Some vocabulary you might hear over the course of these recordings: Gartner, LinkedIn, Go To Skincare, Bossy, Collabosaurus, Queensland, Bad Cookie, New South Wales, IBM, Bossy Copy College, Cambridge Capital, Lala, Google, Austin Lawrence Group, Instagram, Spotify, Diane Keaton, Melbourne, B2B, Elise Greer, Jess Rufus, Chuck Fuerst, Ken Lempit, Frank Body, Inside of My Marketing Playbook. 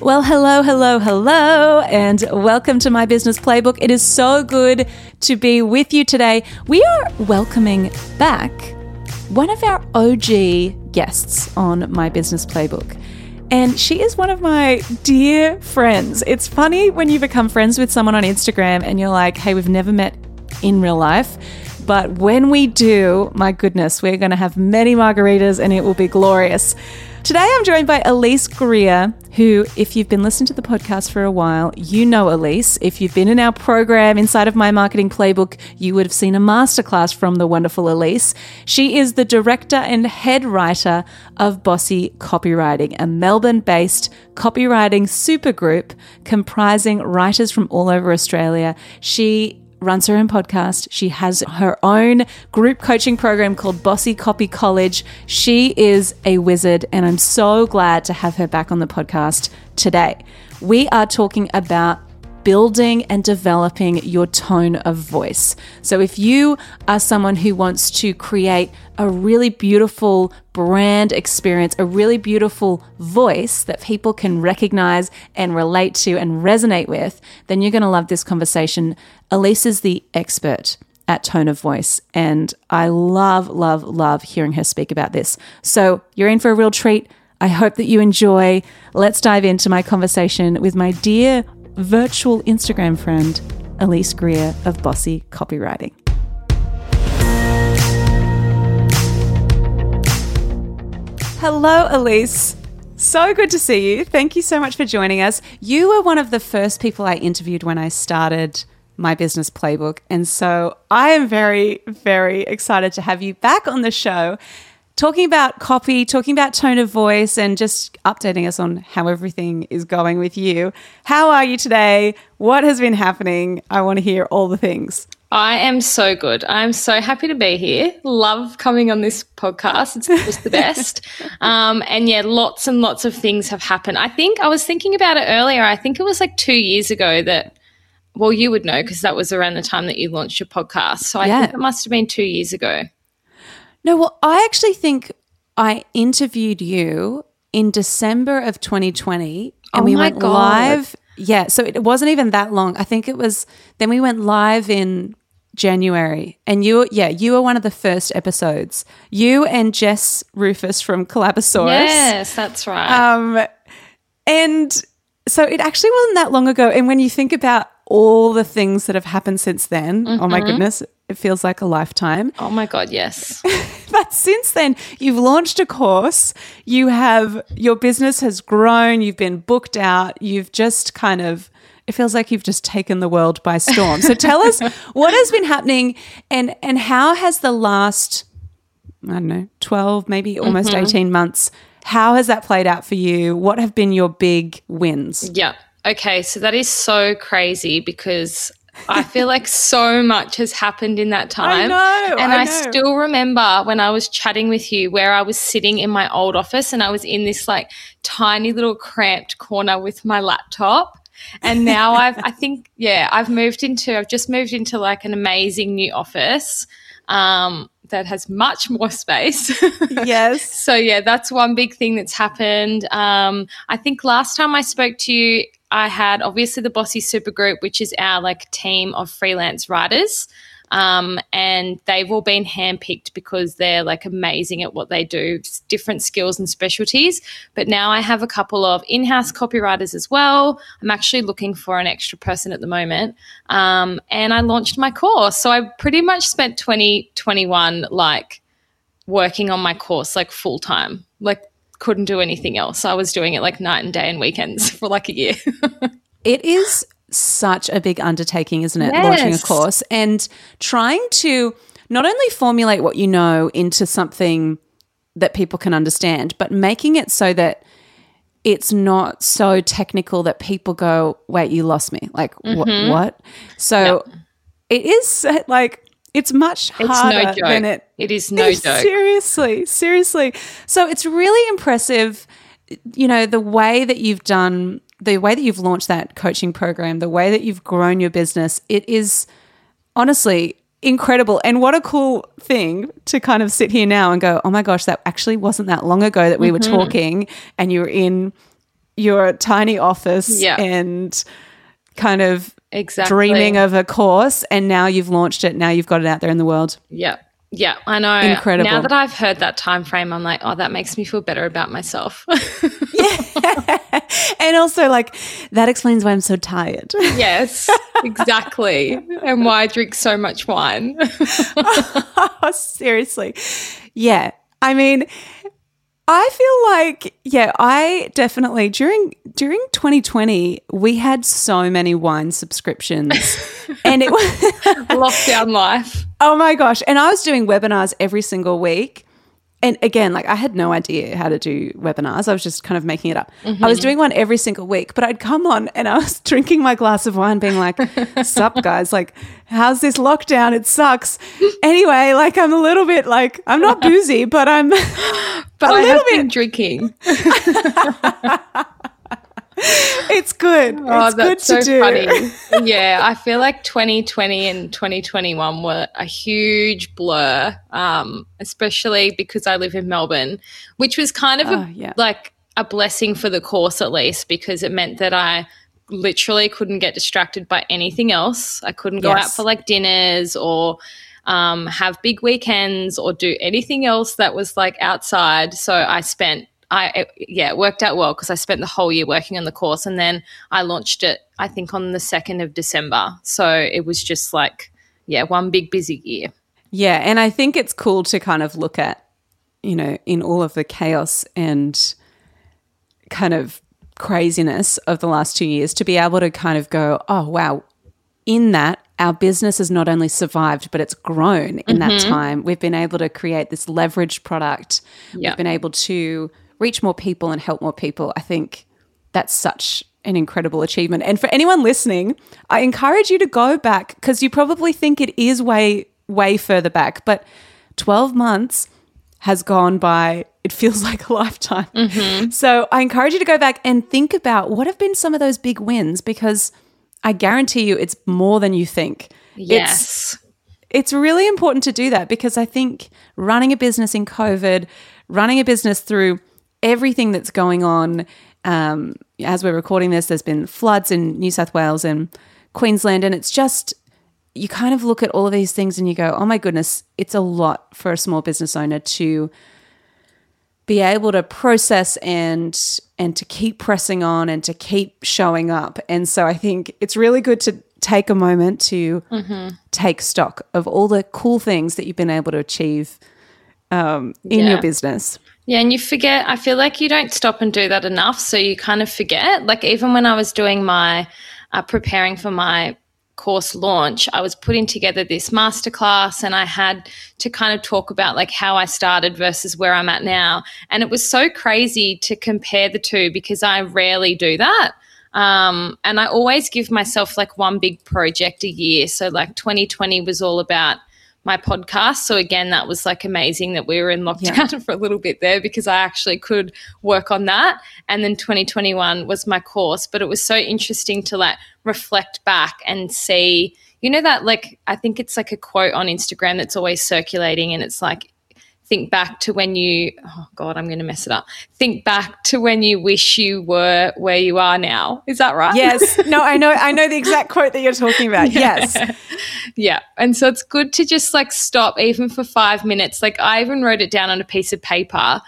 Well, hello, and welcome to My Business Playbook. It is so good to be with you today. We are welcoming back one of our OG guests on My Business Playbook, and she is one of my dear friends. It's funny when you become friends with someone on Instagram and you're like, hey, we've never met in real life, but when we do, my goodness, we're going to have many margaritas and it will be glorious. Today, I'm joined by Elise Greer, who, if you've been listening to the podcast for a while, you know Elise. If you've been in our program, Inside of My Marketing Playbook, you would have seen a masterclass from the wonderful Elise. She is the director and head writer of Bossy Copywriting, a Melbourne-based copywriting supergroup comprising writers from all over Australia. She runs her own podcast. She has her own group coaching program called Bossy Copy College. She is a wizard, and I'm so glad to have her back on the podcast today. We are talking about building and developing your tone of voice. So if you are someone who wants to create a really beautiful brand experience, a really beautiful voice that people can recognize and relate to and resonate with, then you're going to love this conversation. Elise is the expert at tone of voice, and I love hearing her speak about this. So you're in for a real treat. I hope that you enjoy. Let's dive into my conversation with my dear virtual Instagram friend, Elise Greer of Bossy Copywriting. Hello, Elise. So good to see you. Thank you so much for joining us. You were one of the first people I interviewed when I started My Business Playbook, and so I am very, very excited to have you back on the show talking about copy, talking about tone of voice, and just updating us on how everything is going with you. How are you today? What has been happening? I want to hear all the things. I am so good. I'm so happy to be here. Love coming on this podcast. It's just the best. And lots and lots of things have happened. I think I was thinking about it earlier. I think it was like 2 years ago that, well, you would know because that was around the time that you launched your podcast. So I think it must have been 2 years ago. No, well, I actually think I interviewed you in December of 2020 and we went live. Yeah, so it wasn't even that long. I think it was then we went live in January and you were one of the first episodes. You and Jess Rufus from Collabosaurus. Yes, that's right. And so it actually wasn't that long ago, and when you think about all the things that have happened since then, oh my goodness, it feels like a lifetime. Oh my God, yes. But since then, you've launched a course, your business has grown, you've been booked out, you've just kind of, it feels like you've just taken the world by storm. So tell us what has been happening and how has the last, I don't know, 12, maybe almost 18 months, how has that played out for you? What have been your big wins? Yeah. Okay, so that is so crazy because I feel like so much has happened in that time. I know, and I still remember when I was chatting with you where I was sitting in my old office and I was in this like tiny little cramped corner with my laptop. And now I've just moved into like an amazing new office that has much more space. Yes. So, yeah, that's one big thing that's happened. I think last time I spoke to you, I had obviously the Bossy Supergroup, which is our like team of freelance writers, and they've all been handpicked because they're like amazing at what they do, different skills and specialties. But now I have a couple of in-house copywriters as well. I'm actually looking for an extra person at the moment, and I launched my course. So I pretty much spent 2021 like working on my course like full time, like couldn't do anything else. I was doing it like night and day and weekends for like a year. It is such a big undertaking, isn't it? Yes. Launching a course and trying to not only formulate what you know into something that people can understand, but making it so that it's not so technical that people go, wait, you lost me. Like, what? So it is like it's much harder than it is. It is no joke. Seriously. So it's really impressive, you know, the way that you've done, the way that you've launched that coaching program, the way that you've grown your business. It is honestly incredible. And what a cool thing to kind of sit here now and go, oh my gosh, that actually wasn't that long ago that we were talking and you were in your tiny office and kind of dreaming of a course, and now you've launched it, now you've got it out there in the world. Yeah, I know. Incredible. Now that I've heard that time frame, I'm like, oh, that makes me feel better about myself. Yeah. And also like that explains why I'm so tired. Yes, exactly. And why I drink so much wine. Oh, seriously. Yeah. I mean, I feel like, yeah, I definitely during 2020 we had so many wine subscriptions and it was lockdown life. Oh my gosh. And I was doing webinars every single week. And again, like I had no idea how to do webinars. I was just kind of making it up. I was doing one every single week, but I'd come on and I was drinking my glass of wine being like, sup guys, like how's this lockdown? It sucks. Anyway, like I'm a little bit like, I'm not boozy, but I'm I have been drinking. It's good. Oh, it's that's good to do. Funny. Yeah, I feel like 2020 and 2021 were a huge blur, especially because I live in Melbourne, which was kind of like a blessing for the course at least, because it meant that I literally couldn't get distracted by anything else. I couldn't go out for like dinners or have big weekends or do anything else that was like outside. So it worked out well because I spent the whole year working on the course, and then I launched it I think on the 2nd of December. So it was just like, yeah, one big busy year. Yeah, and I think it's cool to kind of look at, you know, in all of the chaos and kind of craziness of the last 2 years to be able to kind of go, oh, wow, in that our business has not only survived, but it's grown in that time. We've been able to create this leveraged product. We've been able to reach more people and help more people. I think that's such an incredible achievement. And for anyone listening, I encourage you to go back because you probably think it is way, way further back, but 12 months has gone by, it feels like a lifetime. So I encourage you to go back and think about what have been some of those big wins, because I guarantee you it's more than you think. Yes. It's really important to do that because I think running a business in COVID, running a business through everything that's going on, as we're recording this, there's been floods in New South Wales and Queensland, and it's just you kind of look at all of these things and you go, oh my goodness, it's a lot for a small business owner to be able to process and to keep pressing on and to keep showing up. And so I think it's really good to take a moment to take stock of all the cool things that you've been able to achieve in your business. Yeah, and you forget, I feel like you don't stop and do that enough, so you kind of forget. Like even when I was doing my preparing for my course launch, I was putting together this masterclass and I had to kind of talk about like how I started versus where I'm at now. And it was so crazy to compare the two because I rarely do that. And I always give myself like one big project a year. So like 2020 was all about my podcast. So again, that was like amazing that we were in lockdown for a little bit there because I actually could work on that. And then 2021 was my course, but it was so interesting to like reflect back and see, you know, that like, I think it's like a quote on Instagram that's always circulating and it's like, think back to when you, oh God, I'm going to mess it up. Think back to when you wish you were where you are now. Is that right? Yes. No, I know the exact quote that you're talking about. Yes. Yeah. And so it's good to just like stop even for 5 minutes. Like I even wrote it down on a piece of paper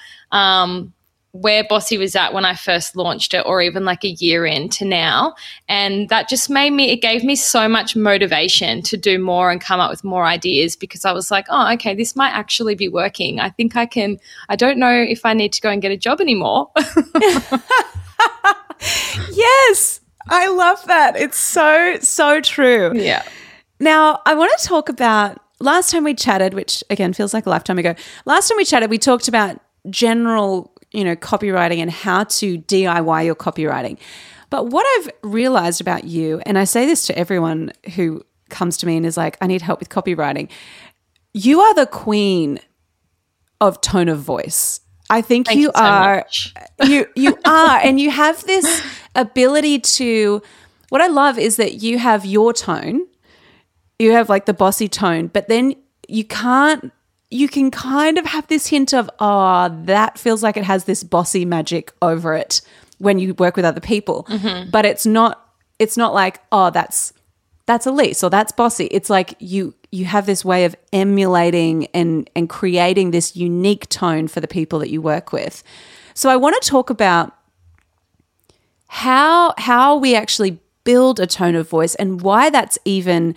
where Bossy was at when I first launched it, or even like a year in to now. And that just gave me so much motivation to do more and come up with more ideas because I was like, oh, okay, this might actually be working. I think I don't know if I need to go and get a job anymore. Yes, I love that. It's so, so true. Yeah. Now I want to talk about last time we chatted, which again feels like a lifetime ago. Last time we chatted, we talked about general, you know, copywriting and how to DIY your copywriting. But what I've realized about you, and I say this to everyone who comes to me and is like, I need help with copywriting. You are the queen of tone of voice. I think you are, and you have this ability to, what I love is that you have your tone, you have like the bossy tone, but then you can kind of have this hint of, oh, that feels like it has this bossy magic over it when you work with other people. Mm-hmm. But it's not like, oh, that's Elise or that's bossy. It's like you have this way of emulating and creating this unique tone for the people that you work with. So I want to talk about how we actually build a tone of voice and why that's even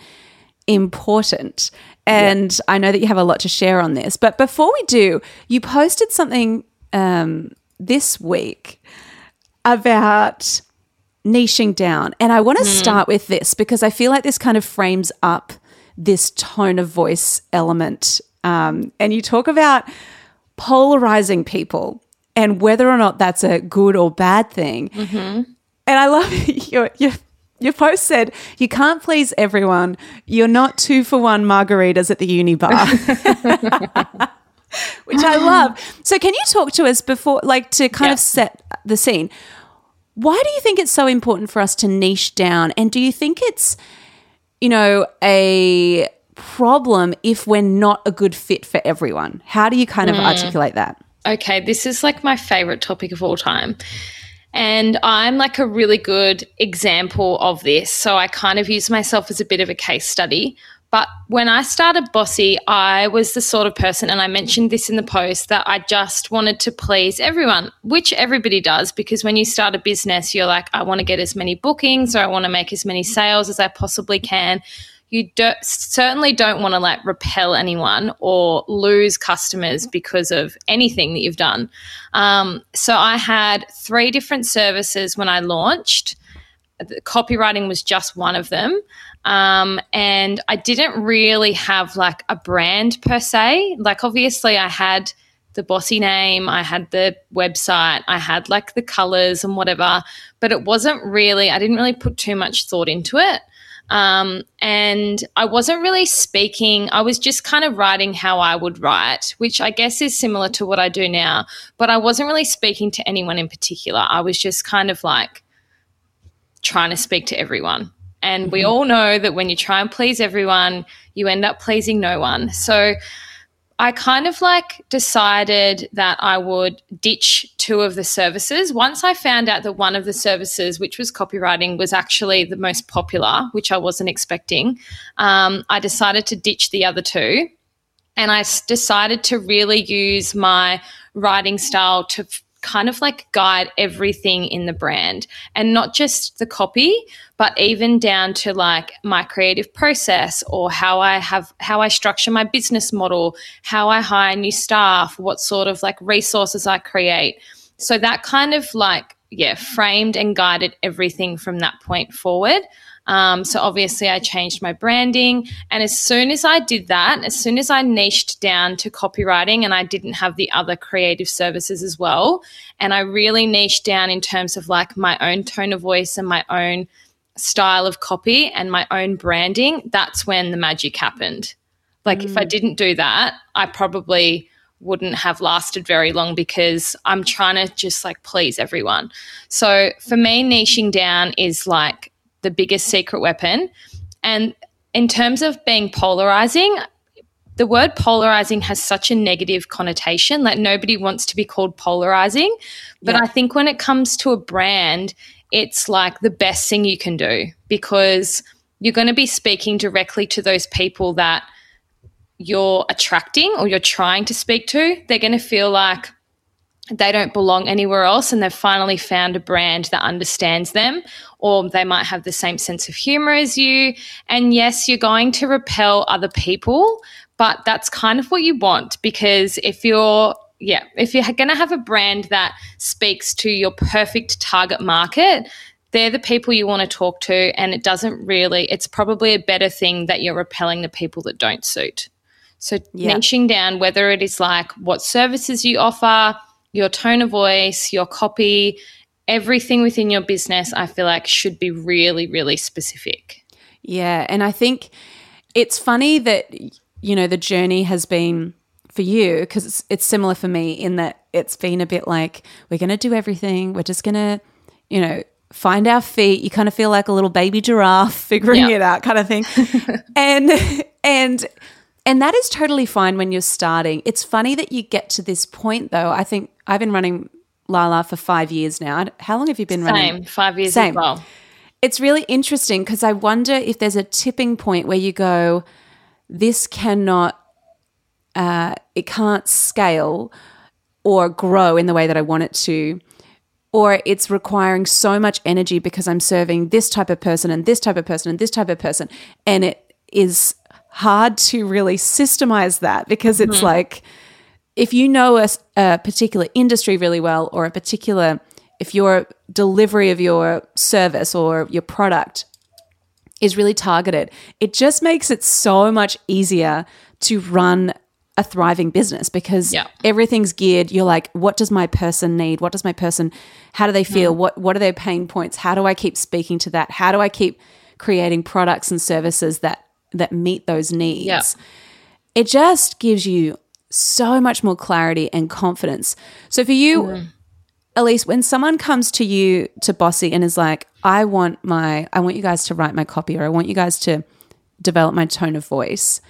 important. And yeah. I know that you have a lot to share on this. But before we do, you posted something this week about niching down. And I want to start with this because I feel like this kind of frames up this tone of voice element. And you talk about polarizing people and whether or not that's a good or bad thing. Mm-hmm. And I love your post said, you can't please everyone. You're not 2-for-1 margaritas at the uni bar, which I love. So can you talk to us before, like to kind of set the scene? Why do you think it's so important for us to niche down? And do you think it's, you know, a problem if we're not a good fit for everyone? How do you kind of articulate that? Okay, this is like my favorite topic of all time. And I'm like a really good example of this. So I kind of use myself as a bit of a case study. But when I started Bossy, I was the sort of person, and I mentioned this in the post, that I just wanted to please everyone, which everybody does, because when you start a business, you're like, I want to get as many bookings or I want to make as many sales as I possibly can. You certainly don't want to like repel anyone or lose customers because of anything that you've done. So I had 3 different services when I launched. Copywriting was just one of them. And I didn't really have like a brand per se. Like obviously I had the Bossy name, I had the website, I had like the colors and whatever, but it wasn't really, I didn't really put too much thought into it. And I wasn't really speaking. I was just kind of writing how I would write, which I guess is similar to what I do now, but I wasn't really speaking to anyone in particular. I was just kind of like trying to speak to everyone. And we all know that when you try and please everyone, you end up pleasing no one. So I kind of like decided that I would ditch 2 of the services. Once I found out that one of the services, which was copywriting, was actually the most popular, which I wasn't expecting, I decided to ditch the other 2. And I decided to really use my writing style to kind of like guide everything in the brand, and not just the copy, but even down to like my creative process or how I structure my business model, how I hire new staff, what sort of like resources I create. So that kind of like, framed and guided everything from that point forward. So obviously I changed my branding, and as soon as I did that, as soon as I niched down to copywriting and I didn't have the other creative services as well, and I really niched down in terms of like my own tone of voice and my own style of copy and my own branding, that's when the magic happened. Like if I didn't do that, I probably wouldn't have lasted very long, because I'm trying to just like please everyone. So for me, niching down is like the biggest secret weapon. And in terms of being polarizing, the word polarizing has such a negative connotation, like nobody wants to be called polarizing. But I think when it comes to a brand, it's like the best thing you can do, because you're going to be speaking directly to those people that you're attracting or you're trying to speak to. They're going to feel like they don't belong anywhere else, and they've finally found a brand that understands them, or they might have the same sense of humor as you. And yes, you're going to repel other people, but that's kind of what you want, because if you're going to have a brand that speaks to your perfect target market, they're the people you want to talk to, and it's probably a better thing that you're repelling the people that don't suit. So niching down, whether it is like what services you offer, your tone of voice, your copy, everything within your business, I feel like should be really, really specific. Yeah, and I think it's funny that, you know, the journey has been for you, because it's similar for me in that it's been a bit like, we're going to do everything. We're just going to, you know, find our feet. You kind of feel like a little baby giraffe figuring it out kind of thing. And that is totally fine when you're starting. It's funny that you get to this point though. I think I've been running Lala for 5 years now. How long have you been running? 5 years as well. It's really interesting because I wonder if there's a tipping point where you go, this cannot, it can't scale or grow in the way that I want it to, or it's requiring so much energy because I'm serving this type of person and this type of person and this type of person, and it is hard to really systemize that because it's like, if you know a particular industry really well, or a particular, if your delivery of your service or your product is really targeted, it just makes it so much easier to run a thriving business because everything's geared. You're like, what does my person need? What does my person, how do they feel? What are their pain points? How do I keep speaking to that? How do I keep creating products and services that meet those needs? Yeah. It just gives you so much more clarity and confidence. So for you, Elise, when someone comes to you, to Bossy, and is like, I want you guys to write my copy, or I want you guys to develop my tone of voice,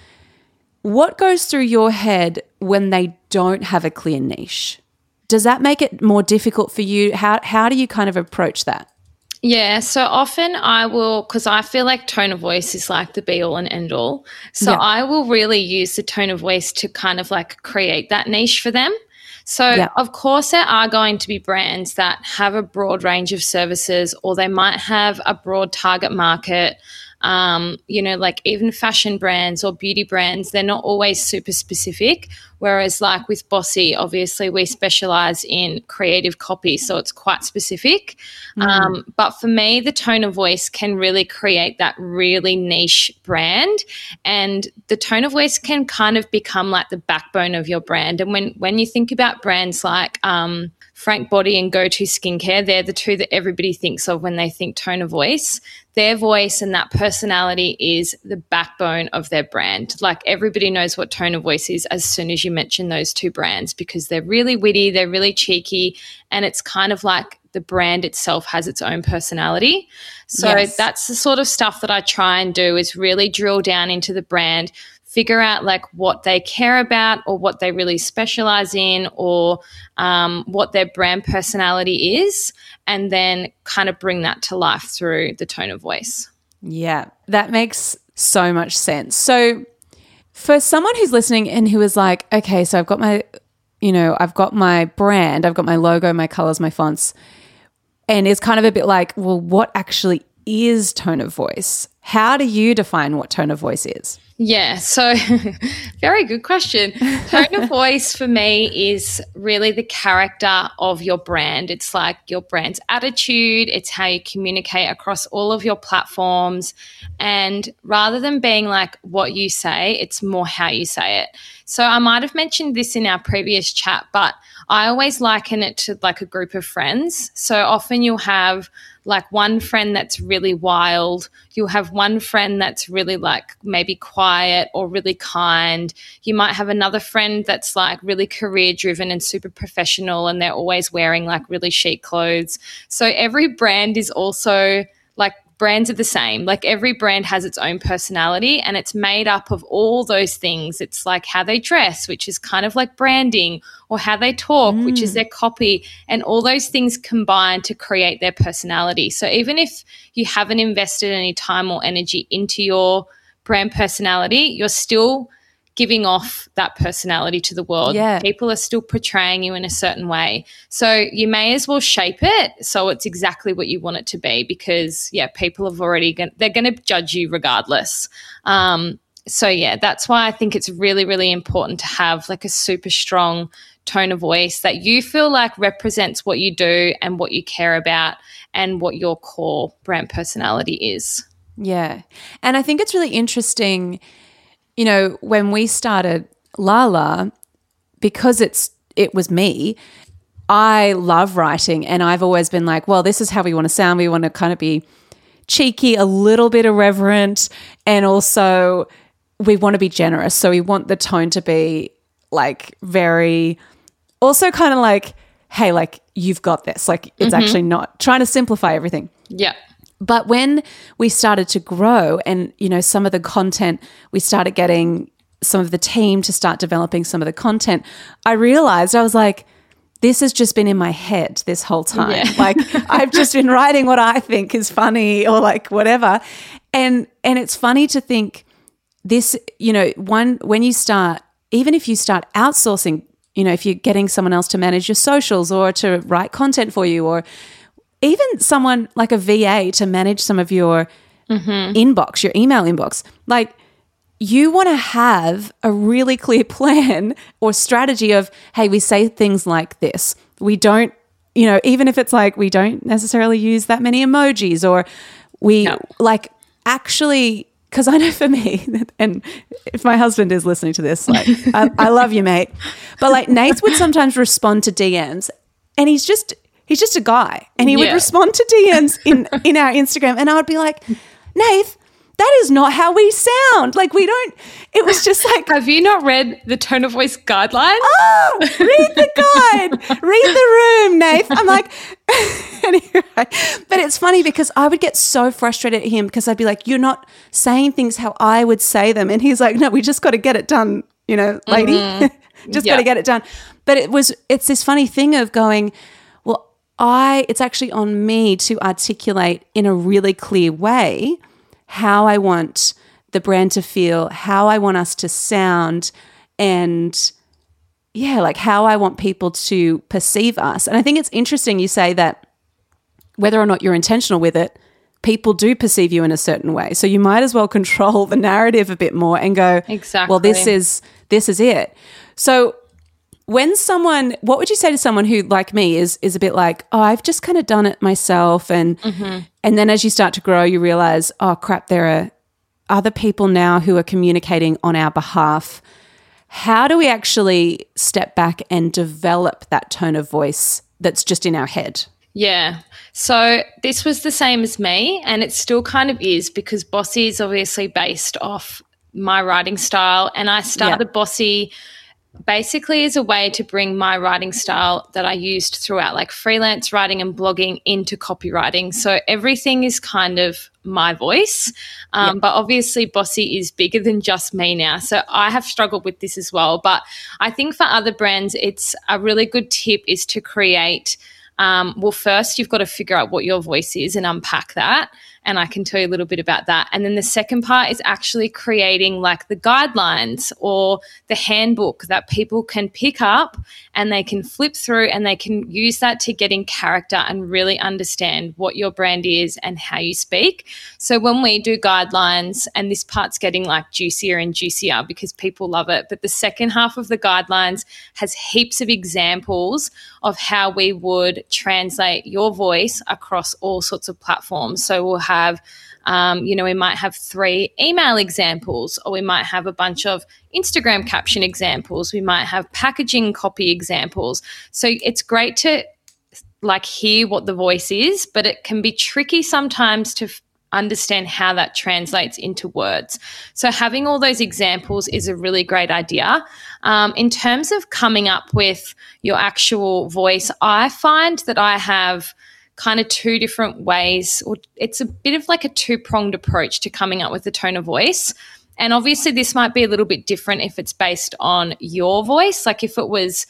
what goes through your head when they don't have a clear niche? Does that make it more difficult for you? How do you kind of approach that? Yeah, so often I will, because I feel like tone of voice is like the be all and end all. So I will really use the tone of voice to kind of like create that niche for them. So of course there are going to be brands that have a broad range of services, or they might have a broad target market. You know, like even fashion brands or beauty brands, they're not always super specific. Whereas like with Bossy, obviously we specialize in creative copy, so it's quite specific. But for me, the tone of voice can really create that really niche brand, and the tone of voice can kind of become like the backbone of your brand. And when you think about brands like Frank Body and Go To Skincare, they're the two that everybody thinks of when they think tone of voice. Their voice and that personality is the backbone of their brand. Like everybody knows what tone of voice is as soon as you mention those two brands, because they're really witty, they're really cheeky, and it's kind of like the brand itself has its own personality. So that's the sort of stuff that I try and do, is really drill down into the brand, figure out like what they care about or what they really specialize in, or what their brand personality is, and then kind of bring that to life through the tone of voice. Yeah, that makes so much sense. So for someone who's listening and who is like, okay, so I've got my, you know, I've got my brand, I've got my logo, my colors, my fonts, and is kind of a bit like, well, what actually is tone of voice? How do you define what tone of voice is? Yeah, so very good question. Tone of voice for me is really the character of your brand. It's like your brand's attitude. It's how you communicate across all of your platforms. And rather than being like what you say, it's more how you say it. So I might have mentioned this in our previous chat, but I always liken it to like a group of friends. So often you'll have like one friend that's really wild. You'll have one friend that's really like maybe quiet or really kind. You might have another friend that's like really career driven and super professional, and they're always wearing like really chic clothes. So every brand is also like, brands are the same. Like every brand has its own personality, and it's made up of all those things. It's like how they dress, which is kind of like branding, or how they talk, which is their copy, and all those things combine to create their personality. So even if you haven't invested any time or energy into your brand personality, you're still giving off that personality to the world. Yeah. People are still portraying you in a certain way. So you may as well shape it so it's exactly what you want it to be, because, yeah, people have already they're going to judge you regardless. So, yeah, that's why I think it's really, really important to have like a super strong tone of voice that you feel like represents what you do and what you care about and what your core brand personality is. Yeah. And I think it's really interesting, you know, when we started Lala, because it was me, I love writing, and I've always been like, well, this is how we want to sound. We want to kind of be cheeky, a little bit irreverent, and also we want to be generous. So we want the tone to be like very also kind of like, hey, like you've got this. Like it's actually not trying to simplify everything. Yeah. But when we started to grow and, you know, some of the content, we started getting some of the team to start developing some of the content, I realized I was like, this has just been in my head this whole time. Yeah. Like I've just been writing what I think is funny or like whatever. And it's funny to think this, you know, one, when you start, even if you start outsourcing, you know, if you're getting someone else to manage your socials or to write content for you, or even someone like a VA to manage some of your inbox, your email inbox, like you want to have a really clear plan or strategy of, hey, we say things like this. We don't, you know, even if it's like we don't necessarily use that many emojis or we like actually, because I know for me, and if my husband is listening to this, like I love you, mate. But like Nate would sometimes respond to DMs and he's just a guy and he would respond to DMs in our Instagram and I would be like, Nate, that is not how we sound. Like we don't, it was just like. Have you not read the tone of voice guideline? Oh, read the guide. Read the room, Nath. I'm like, anyway. But it's funny because I would get so frustrated at him because I'd be like, you're not saying things how I would say them. And he's like, no, we just got to get it done, you know, lady. Just got to get it done. But it's this funny thing of going, well, it's actually on me to articulate in a really clear way how I want the brand to feel, how I want us to sound, and yeah, like how I want people to perceive us. And I think it's interesting you say that whether or not you're intentional with it, people do perceive you in a certain way. So you might as well control the narrative a bit more and go, exactly. Well, this is it. So when someone, what would you say to someone who, like me, is a bit like, oh, I've just kind of done it myself, and then as you start to grow, you realize, oh crap, there are other people now who are communicating on our behalf. How do we actually step back and develop that tone of voice that's just in our head? Yeah. So this was the same as me, and it still kind of is because Bossy is obviously based off my writing style, and I started Bossy basically is a way to bring my writing style that I used throughout like freelance writing and blogging into copywriting. So everything is kind of my voice. But obviously Bossy is bigger than just me now. So I have struggled with this as well. But I think for other brands, it's a really good tip is to create, well, first you've got to figure out what your voice is and unpack that. And I can tell you a little bit about that. And then the second part is actually creating like the guidelines or the handbook that people can pick up and they can flip through and they can use that to get in character and really understand what your brand is and how you speak. So when we do guidelines, and this part's getting like juicier and juicier because people love it, but the second half of the guidelines has heaps of examples of how we would translate your voice across all sorts of platforms. So we'll have, you know, we might have 3 email examples, or we might have a bunch of Instagram caption examples. We might have packaging copy examples. So it's great to like hear what the voice is, but it can be tricky sometimes to understand how that translates into words. So having all those examples is a really great idea. In terms of coming up with your actual voice, I find that I have kind of 2 different ways, or it's a bit of like a 2-pronged approach to coming up with the tone of voice. And obviously this might be a little bit different if it's based on your voice. Like if it was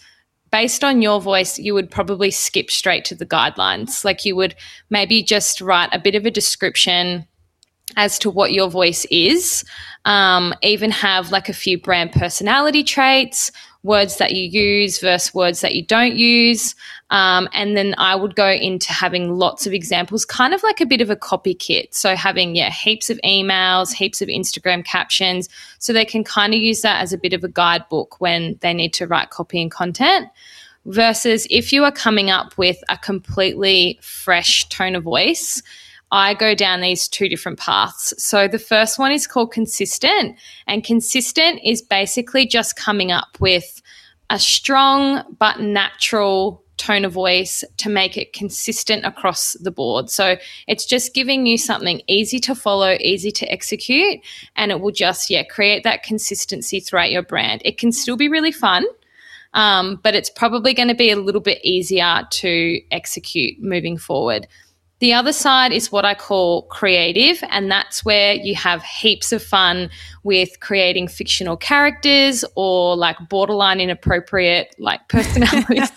based on your voice, you would probably skip straight to the guidelines. Like you would maybe just write a bit of a description as to what your voice is, even have like a few brand personality traits, words that you use versus words that you don't use. And then I would go into having lots of examples, kind of like a bit of a copy kit. So having, heaps of emails, heaps of Instagram captions, so they can kind of use that as a bit of a guidebook when they need to write copy and content. Versus if you are coming up with a completely fresh tone of voice, I go down these 2 different paths. So the first one is called consistent, and consistent is basically just coming up with a strong but natural tone of voice to make it consistent across the board. So it's just giving you something easy to follow, easy to execute, and it will just, create that consistency throughout your brand. It can still be really fun, but it's probably going to be a little bit easier to execute moving forward. The other side is what I call creative, and that's where you have heaps of fun with creating fictional characters or like borderline inappropriate like personalities.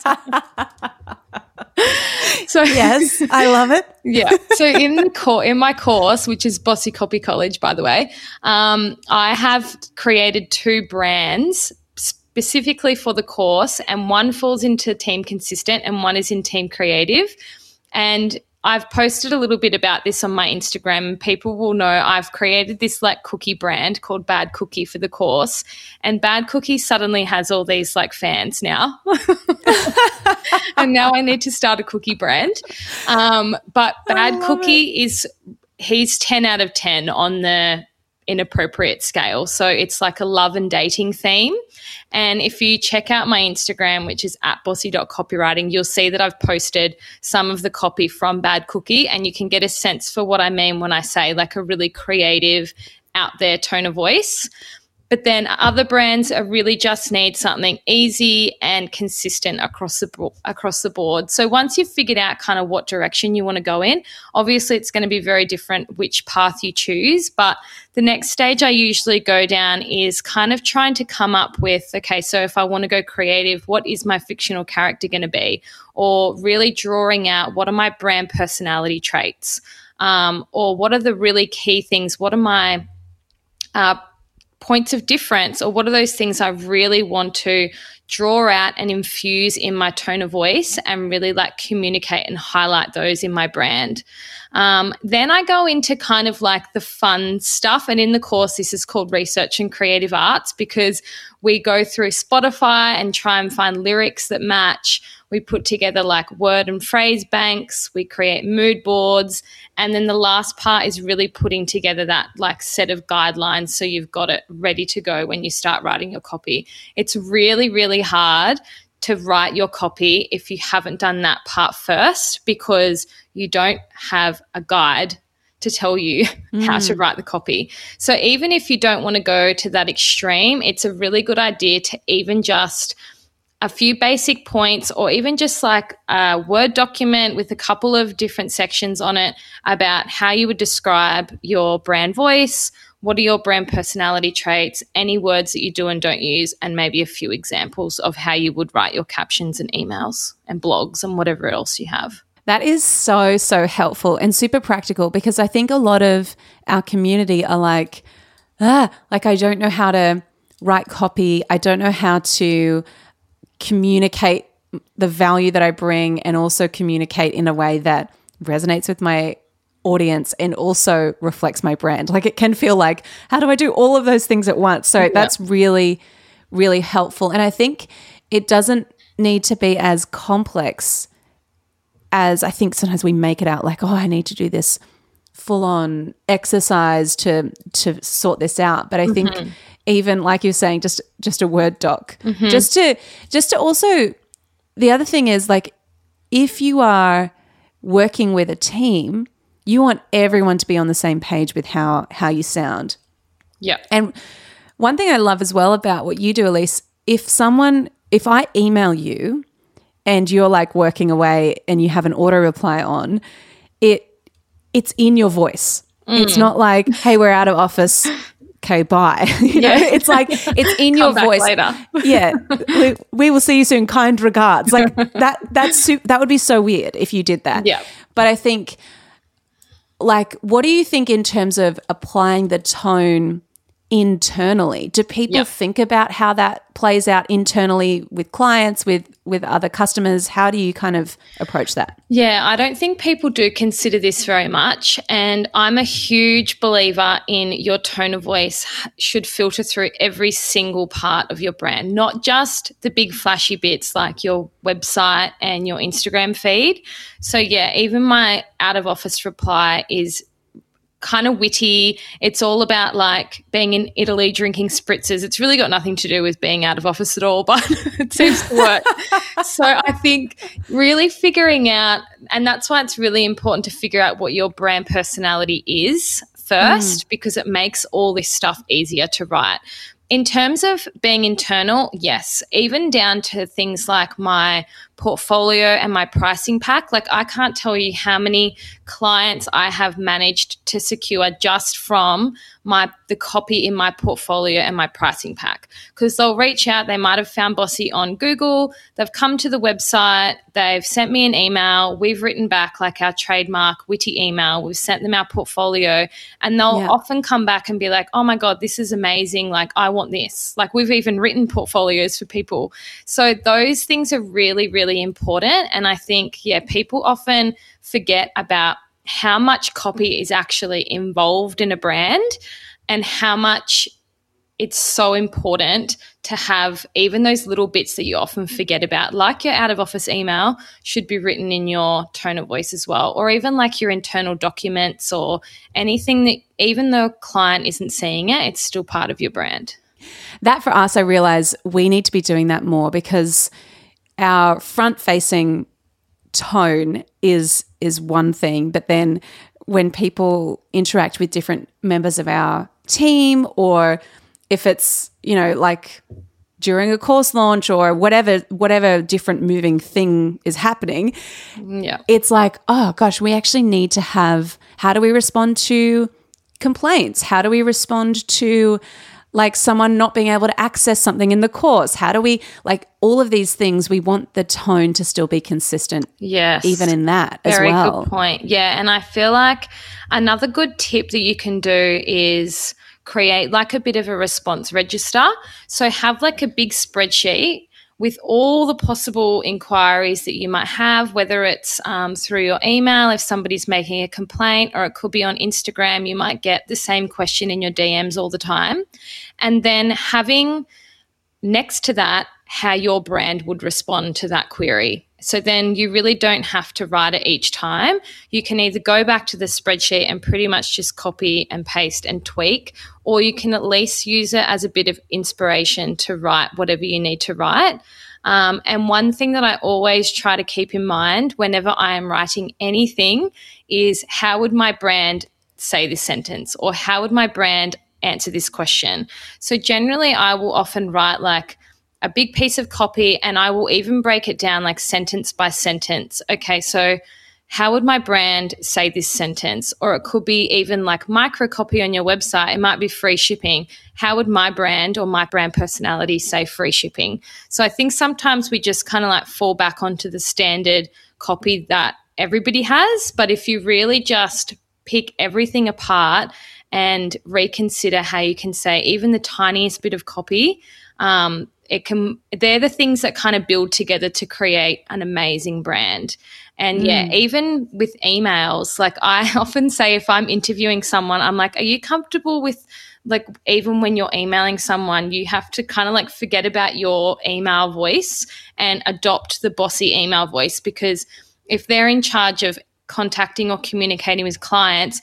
So yes, I love it. Yeah. So in my course, which is Bossy Copy College, by the way, I have created two brands specifically for the course, and one falls into team consistent and one is in team creative. And I've posted a little bit about this on my Instagram, and people will know I've created this like cookie brand called Bad Cookie for the course, and Bad Cookie suddenly has all these like fans now. And now I need to start a cookie brand. But Bad Cookie is, he's 10 out of 10 on the inappropriate scale. So it's like a love and dating theme. And if you check out my Instagram, which is at bossy.copywriting, you'll see that I've posted some of the copy from Bad Cookie, and you can get a sense for what I mean when I say like a really creative, out there tone of voice. But then other brands are really just need something easy and consistent across the board. So once you've figured out kind of what direction you want to go in, obviously it's going to be very different which path you choose. But the next stage I usually go down is kind of trying to come up with, okay, so if I want to go creative, what is my fictional character going to be? Or really drawing out what are my brand personality traits? Or what are the really key things? What are my points of difference, or what are those things I really want to draw out and infuse in my tone of voice and really like communicate and highlight those in my brand. Then I go into kind of like the fun stuff, and in the course this is called Research and Creative Arts, because we go through Spotify and try and find lyrics that match. We put together like word and phrase banks, we create mood boards, and then the last part is really putting together that like set of guidelines so you've got it ready to go when you start writing your copy. It's really, really hard to write your copy if you haven't done that part first, because you don't have a guide to tell you how to write the copy. So even if you don't want to go to that extreme, it's a really good idea to even just a few basic points, or even just like a Word document with a couple of different sections on it about how you would describe your brand voice, what are your brand personality traits, any words that you do and don't use, and maybe a few examples of how you would write your captions and emails and blogs and whatever else you have. That is so, so helpful and super practical, because I think a lot of our community are like, I don't know how to write copy. I don't know how to communicate the value that I bring and also communicate in a way that resonates with my audience and also reflects my brand. Like it can feel like, how do I do all of those things at once? So that's really, really helpful. And I think it doesn't need to be as complex as I think sometimes we make it out, like, oh, I need to do this full-on exercise to sort this out. But I think even like you're saying, just a Word doc, just to also, the other thing is like, if you are working with a team, you want everyone to be on the same page with how you sound. Yeah. And one thing I love as well about what you do, Elise, if I email you and you're like working away and you have an auto reply on, it's in your voice. It's not like, hey, we're out of office. Okay, bye. You know, it's like it's in your voice. Later. Yeah, we will see you soon. Kind regards. Like that would be so weird if you did that. Yeah. But I think, like, what do you think in terms of applying the tone internally? Do people think about how that plays out internally with clients, with other customers? How do you kind of approach that? Yeah, I don't think people do consider this very much, and I'm a huge believer in your tone of voice should filter through every single part of your brand, not just the big flashy bits like your website and your Instagram feed. So yeah, even my out of office reply is kind of witty. It's all about like being in Italy drinking spritzers. It's really got nothing to do with being out of office at all, but it seems to work. So I think really figuring out, and that's why it's really important to figure out what your brand personality is first, because it makes all this stuff easier to write. In terms of being internal, yes, even down to things like my portfolio and my pricing pack. Like, I can't tell you how many clients I have managed to secure just from the copy in my portfolio and my pricing pack, because they'll reach out. They might have found Bossy on Google. They've come to the website. They've sent me an email. We've written back like our trademark witty email. We've sent them our portfolio, and they'll often come back and be like, oh my God, this is amazing. Like, I want this. Like, we've even written portfolios for people. So those things are really, really important. And I think, yeah, people often forget about how much copy is actually involved in a brand and how much it's so important to have even those little bits that you often forget about, like your out of office email should be written in your tone of voice as well, or even like your internal documents or anything that even though a client isn't seeing it, it's still part of your brand. That for us, I realize we need to be doing that more, because our front-facing tone is one thing, but then when people interact with different members of our team, or if it's, you know, like during a course launch or whatever different moving thing is happening, it's like, oh gosh, we actually need to have, how do we respond to complaints? How do we respond to like someone not being able to access something in the course? How do we, like, all of these things, we want the tone to still be consistent. Yes. Even in that as well. Very good point. Yeah. And I feel like another good tip that you can do is create like a bit of a response register. So have like a big spreadsheet with all the possible inquiries that you might have, whether it's through your email, if somebody's making a complaint, or it could be on Instagram, you might get the same question in your DMs all the time. And then having next to that, how your brand would respond to that query. So then you really don't have to write it each time. You can either go back to the spreadsheet and pretty much just copy and paste and tweak, or you can at least use it as a bit of inspiration to write whatever you need to write. And one thing that I always try to keep in mind whenever I am writing anything is, how would my brand say this sentence, or how would my brand answer this question? So generally I will often write like a big piece of copy, and I will even break it down like sentence by sentence. Okay, so how would my brand say this sentence? Or it could be even like micro copy on your website. It might be free shipping. How would my brand or my brand personality say free shipping? So I think sometimes we just kind of like fall back onto the standard copy that everybody has. But if you really just pick everything apart and reconsider how you can say even the tiniest bit of copy, they're the things that kind of build together to create an amazing brand. And even with emails, like I often say, if I'm interviewing someone, I'm like, are you comfortable with, like, even when you're emailing someone, you have to kind of like forget about your email voice and adopt the Bossy email voice, because if they're in charge of contacting or communicating with clients,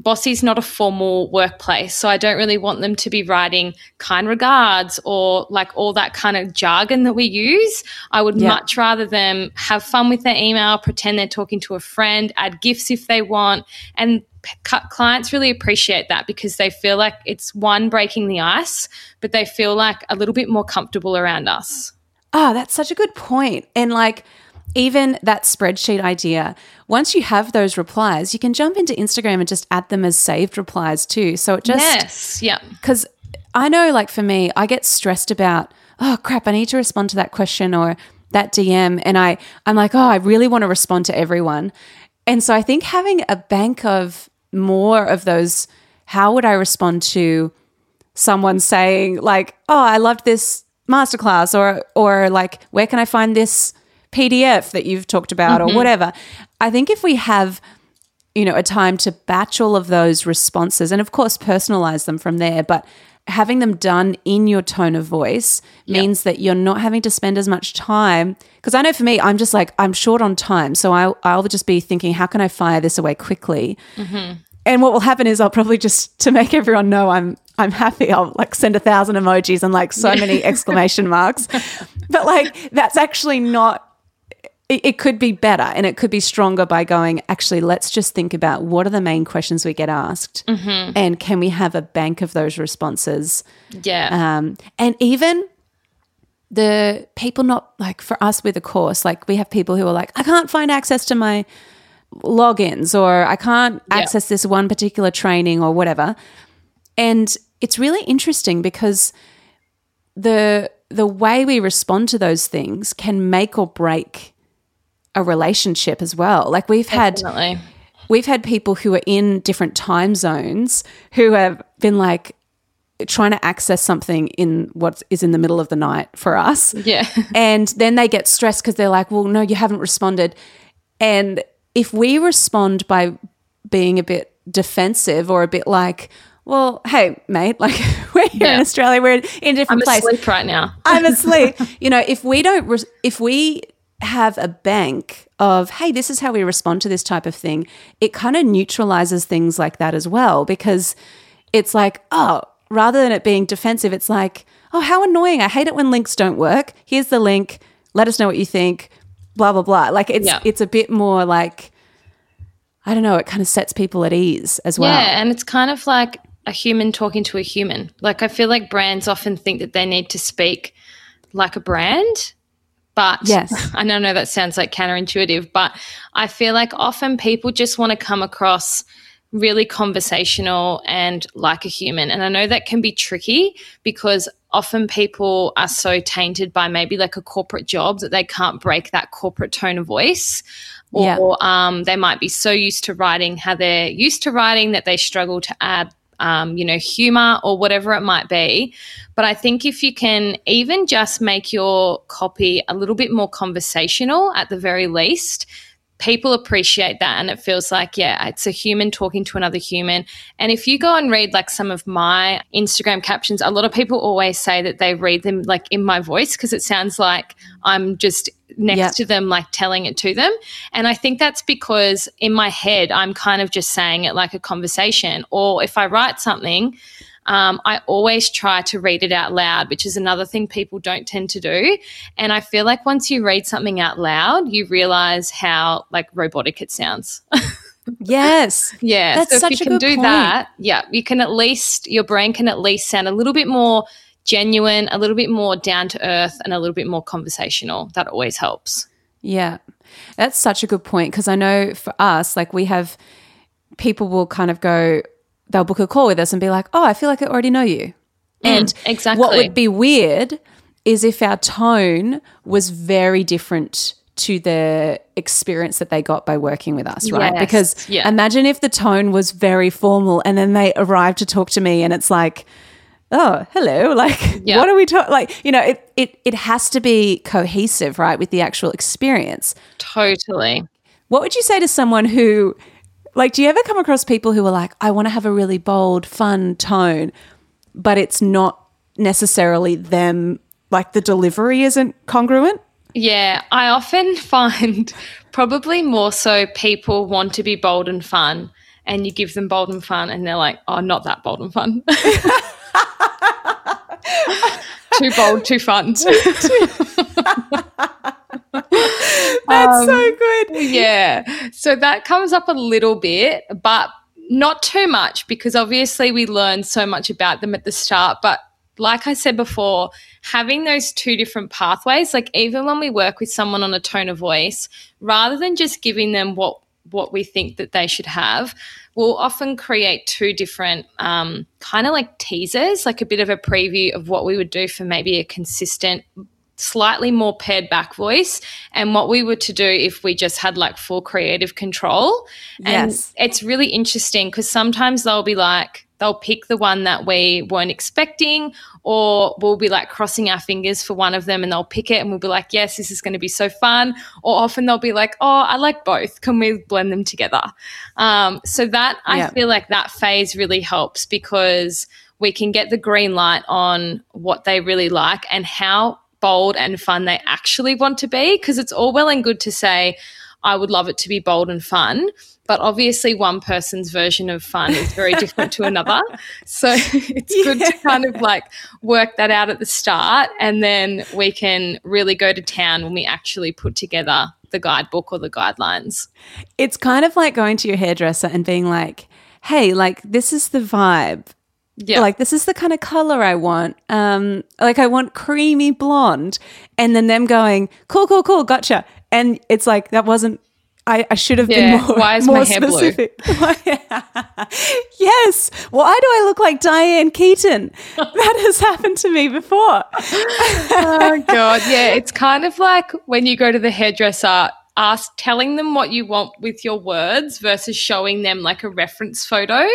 Bossy's not a formal workplace, so I don't really want them to be writing kind regards or like all that kind of jargon that we use. I would much rather them have fun with their email, pretend they're talking to a friend, add gifts if they want, and clients really appreciate that because they feel like it's one, breaking the ice, but they feel like a little bit more comfortable around us. Oh, that's such a good point. And like, even that spreadsheet idea, once you have those replies, you can jump into Instagram and just add them as saved replies too. So it just, because I know, like, for me, I get stressed about, oh crap, I need to respond to that question or that DM. And I'm like, oh, I really want to respond to everyone. And so I think having a bank of more of those, how would I respond to someone saying like, oh, I loved this masterclass, or like, where can I find this PDF that you've talked about, or whatever. I think if we have, you know, a time to batch all of those responses and of course personalize them from there, but having them done in your tone of voice means that you're not having to spend as much time, because I know for me, I'm just like, I'm short on time. So I'll just be thinking, how can I fire this away quickly? And what will happen is I'll probably just, to make everyone know I'm happy, I'll like send 1,000 emojis and like so many exclamation marks. But like that's actually not, it could be better and it could be stronger by going, actually, let's just think about what are the main questions we get asked and can we have a bank of those responses? Yeah. And even the people not, like for us with a course, like we have people who are like, I can't find access to my logins or I can't access this one particular training or whatever. And it's really interesting because the way we respond to those things can make or break a relationship as well. Like we've had people who are in different time zones who have been like trying to access something in what is in the middle of the night for us. Yeah. And then they get stressed because they're like, well, no, you haven't responded. And if we respond by being a bit defensive or a bit like, well, hey, mate, like we're here in Australia, we're in a different place. I'm asleep right now. I'm asleep. You know, if we have a bank of, hey, this is how we respond to this type of thing, it kind of neutralizes things like that as well, because it's like, oh, rather than it being defensive, it's like, oh, how annoying. I hate it when links don't work. Here's the link. Let us know what you think, blah, blah, blah. Like it's a bit more like, I don't know, it kind of sets people at ease as well. Yeah, and it's kind of like a human talking to a human. Like I feel like brands often think that they need to speak like a brand, but I don't know, that sounds like counterintuitive, but I feel like often people just want to come across really conversational and like a human. And I know that can be tricky because often people are so tainted by maybe like a corporate job that they can't break that corporate tone of voice. Or they might be so used to writing how they're used to writing that they struggle to add humor or whatever it might be. But I think if you can even just make your copy a little bit more conversational at the very least, people appreciate that and it feels like, it's a human talking to another human. And if you go and read like some of my Instagram captions, a lot of people always say that they read them like in my voice because it sounds like I'm just next to them, like telling it to them. And I think that's because in my head I'm kind of just saying it like a conversation. Or if I write something, I always try to read it out loud, which is another thing people don't tend to do. And I feel like once you read something out loud, you realize how like robotic it sounds. Yes. Yeah. That's so such if you a can do point. That, you can at least, your brain can at least sound a little bit more genuine, a little bit more down to earth and a little bit more conversational. That always helps. Yeah. That's such a good point because I know for us, like we have people will kind of go, they'll book a call with us and be like, oh, I feel like I already know you. And exactly. What would be weird is if our tone was very different to the experience that they got by working with us, right? Yes. Because imagine if the tone was very formal and then they arrived to talk to me and it's like, oh, hello, like what are we talking? Like, you know, it has to be cohesive, right, with the actual experience. Totally. What would you say to someone who – like, do you ever come across people who are like, I want to have a really bold, fun tone, but it's not necessarily them, like the delivery isn't congruent? Yeah, I often find probably more so people want to be bold and fun and you give them bold and fun and they're like, oh, not that bold and fun. Too bold, too fun. That's so good. Yeah. So that comes up a little bit, but not too much because obviously we learn so much about them at the start. But like I said before, having those two different pathways, like even when we work with someone on a tone of voice, rather than just giving them what we think that they should have, we'll often create two different kind of like teasers, like a bit of a preview of what we would do for maybe a consistent slightly more pared back voice and what we were to do if we just had like full creative control. Yes. And it's really interesting because sometimes they'll be like, they'll pick the one that we weren't expecting or we'll be like crossing our fingers for one of them and they'll pick it and we'll be like, yes, this is going to be so fun. Or often they'll be like, oh, I like both. Can we blend them together? So that I feel like that phase really helps because we can get the green light on what they really like and how bold and fun they actually want to be because it's all well and good to say, I would love it to be bold and fun, but obviously one person's version of fun is very different to another. So it's good to kind of like work that out at the start, and then we can really go to town when we actually put together the guidebook or the guidelines. It's kind of like going to your hairdresser and being like, hey, like this is the vibe. Yeah. Like this is the kind of colour I want. Like I want creamy blonde, and then them going, cool, gotcha. And it's like that wasn't I should have been more specific. Why is my hair blue? Yes. Why do I look like Diane Keaton? That has happened to me before. Oh, God. Yeah, it's kind of like when you go to the hairdresser, telling them what you want with your words versus showing them like a reference photo.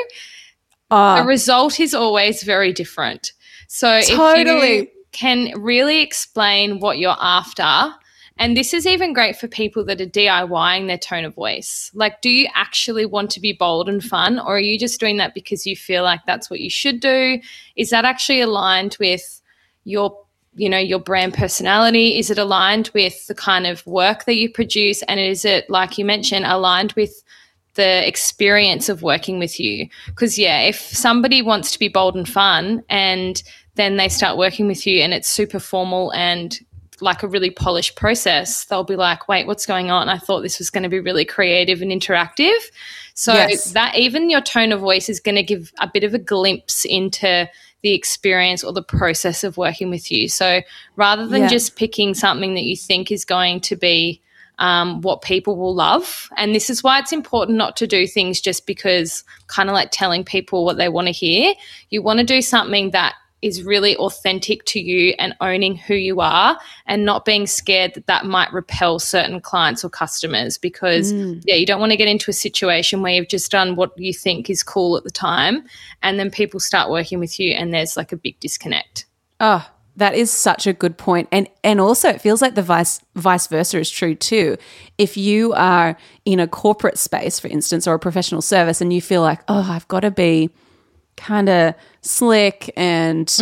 The result is always very different. So totally. If you can really explain what you're after. And this is even great for people that are DIYing their tone of voice. Like, do you actually want to be bold and fun, or are you just doing that because you feel like that's what you should do? Is that actually aligned with your, you know, your brand personality? Is it aligned with the kind of work that you produce? And is it, like you mentioned, aligned with the experience of working with you? Because, yeah, if somebody wants to be bold and fun and then they start working with you and it's super formal and like a really polished process, they'll be like, wait, what's going on? I thought this was going to be really creative and interactive. So that even your tone of voice is going to give a bit of a glimpse into the experience or the process of working with you. So rather than just picking something that you think is going to be what people will love, and this is why it's important not to do things just because, kind of like telling people what they want to hear. You want to do something that is really authentic to you and owning who you are, and not being scared that that might repel certain clients or customers, because you don't want to get into a situation where you've just done what you think is cool at the time and then people start working with you and there's like a big disconnect. Oh, that is such a good point. And also it feels like the vice versa is true too. If you are in a corporate space, for instance, or a professional service, and you feel like, oh, I've got to be kind of slick and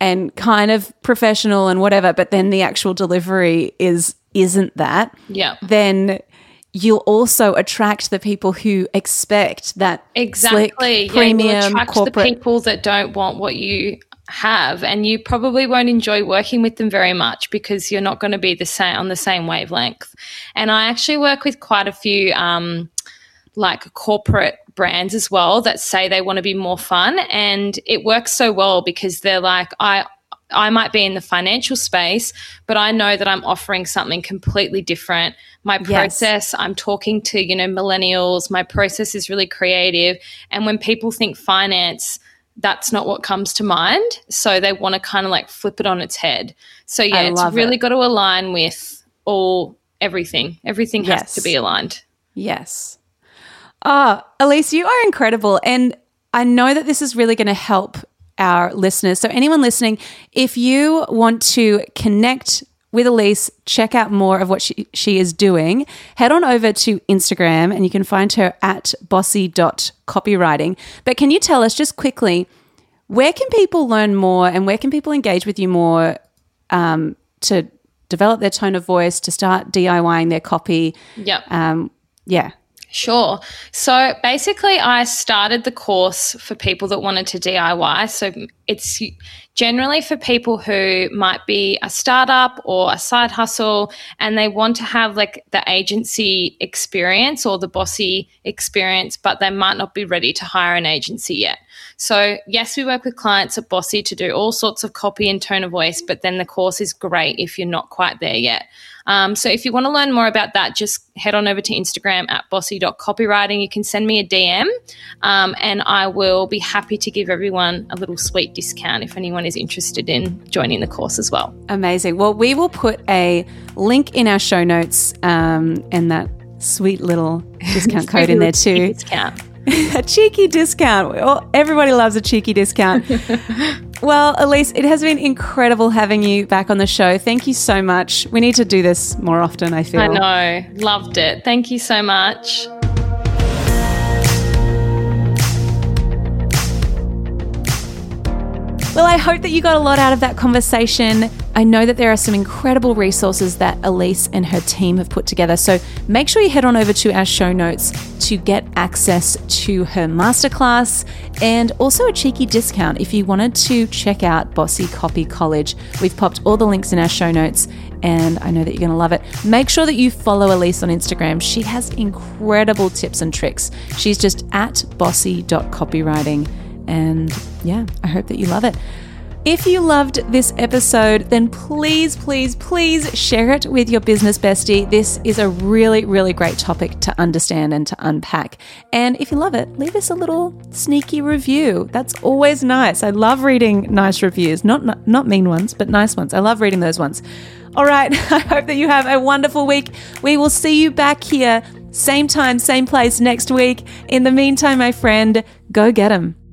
and kind of professional and whatever, but then the actual delivery isn't that, then you'll also attract the people who expect that slick, premium, you'll attract corporate. The people that don't want what you have, and you probably won't enjoy working with them very much because you're not going to be on the same wavelength. And I actually work with quite a few like corporate brands as well that say they want to be more fun, and it works so well because they're like, I might be in the financial space, but I know that I'm offering something completely different. My process, I'm talking to, you know, millennials, my process is really creative. And when people think finance, that's not what comes to mind. So they want to kind of like flip it on its head. So yeah, it's really got to align with everything. Everything has to be aligned. Yes. Oh, Elise, you are incredible, and I know that this is really going to help our listeners. So anyone listening, if you want to connect with Elise, check out more of what she is doing, head on over to Instagram and you can find her at bossy.copywriting. But can you tell us just quickly, where can people learn more and where can people engage with you more to develop their tone of voice, to start DIYing their copy? Sure. So basically I started the course for people that wanted to DIY. So it's generally for people who might be a startup or a side hustle and they want to have like the agency experience or the bossy experience, but they might not be ready to hire an agency yet. So yes, we work with clients at Bossy to do all sorts of copy and tone of voice, but then the course is great if you're not quite there yet. So if you want to learn more about that, just head on over to Instagram at bossy.copywriting. You can send me a DM and I will be happy to give everyone a little sweet discount if anyone is interested in joining the course as well. Amazing. Well, we will put a link in our show notes and that sweet little discount code in there too. A cheeky discount. Well, everybody loves a cheeky discount. Well, Elise, it has been incredible having you back on the show. Thank you so much. We need to do this more often, I feel. I know. Loved it. Thank you so much. Well, I hope that you got a lot out of that conversation. I know that there are some incredible resources that Elise and her team have put together. So make sure you head on over to our show notes to get access to her masterclass and also a cheeky discount if you wanted to check out Bossy Copy College. We've popped all the links in our show notes, and I know that you're going to love it. Make sure that you follow Elise on Instagram. She has incredible tips and tricks. She's just at bossy.copywriting. And yeah, I hope that you love it. If you loved this episode, then please, please, please share it with your business bestie. This is a really, really great topic to understand and to unpack. And if you love it, leave us a little sneaky review. That's always nice. I love reading nice reviews, not mean ones, but nice ones. I love reading those ones. All right, I hope that you have a wonderful week. We will see you back here, same time, same place next week. In the meantime, my friend, go get 'em.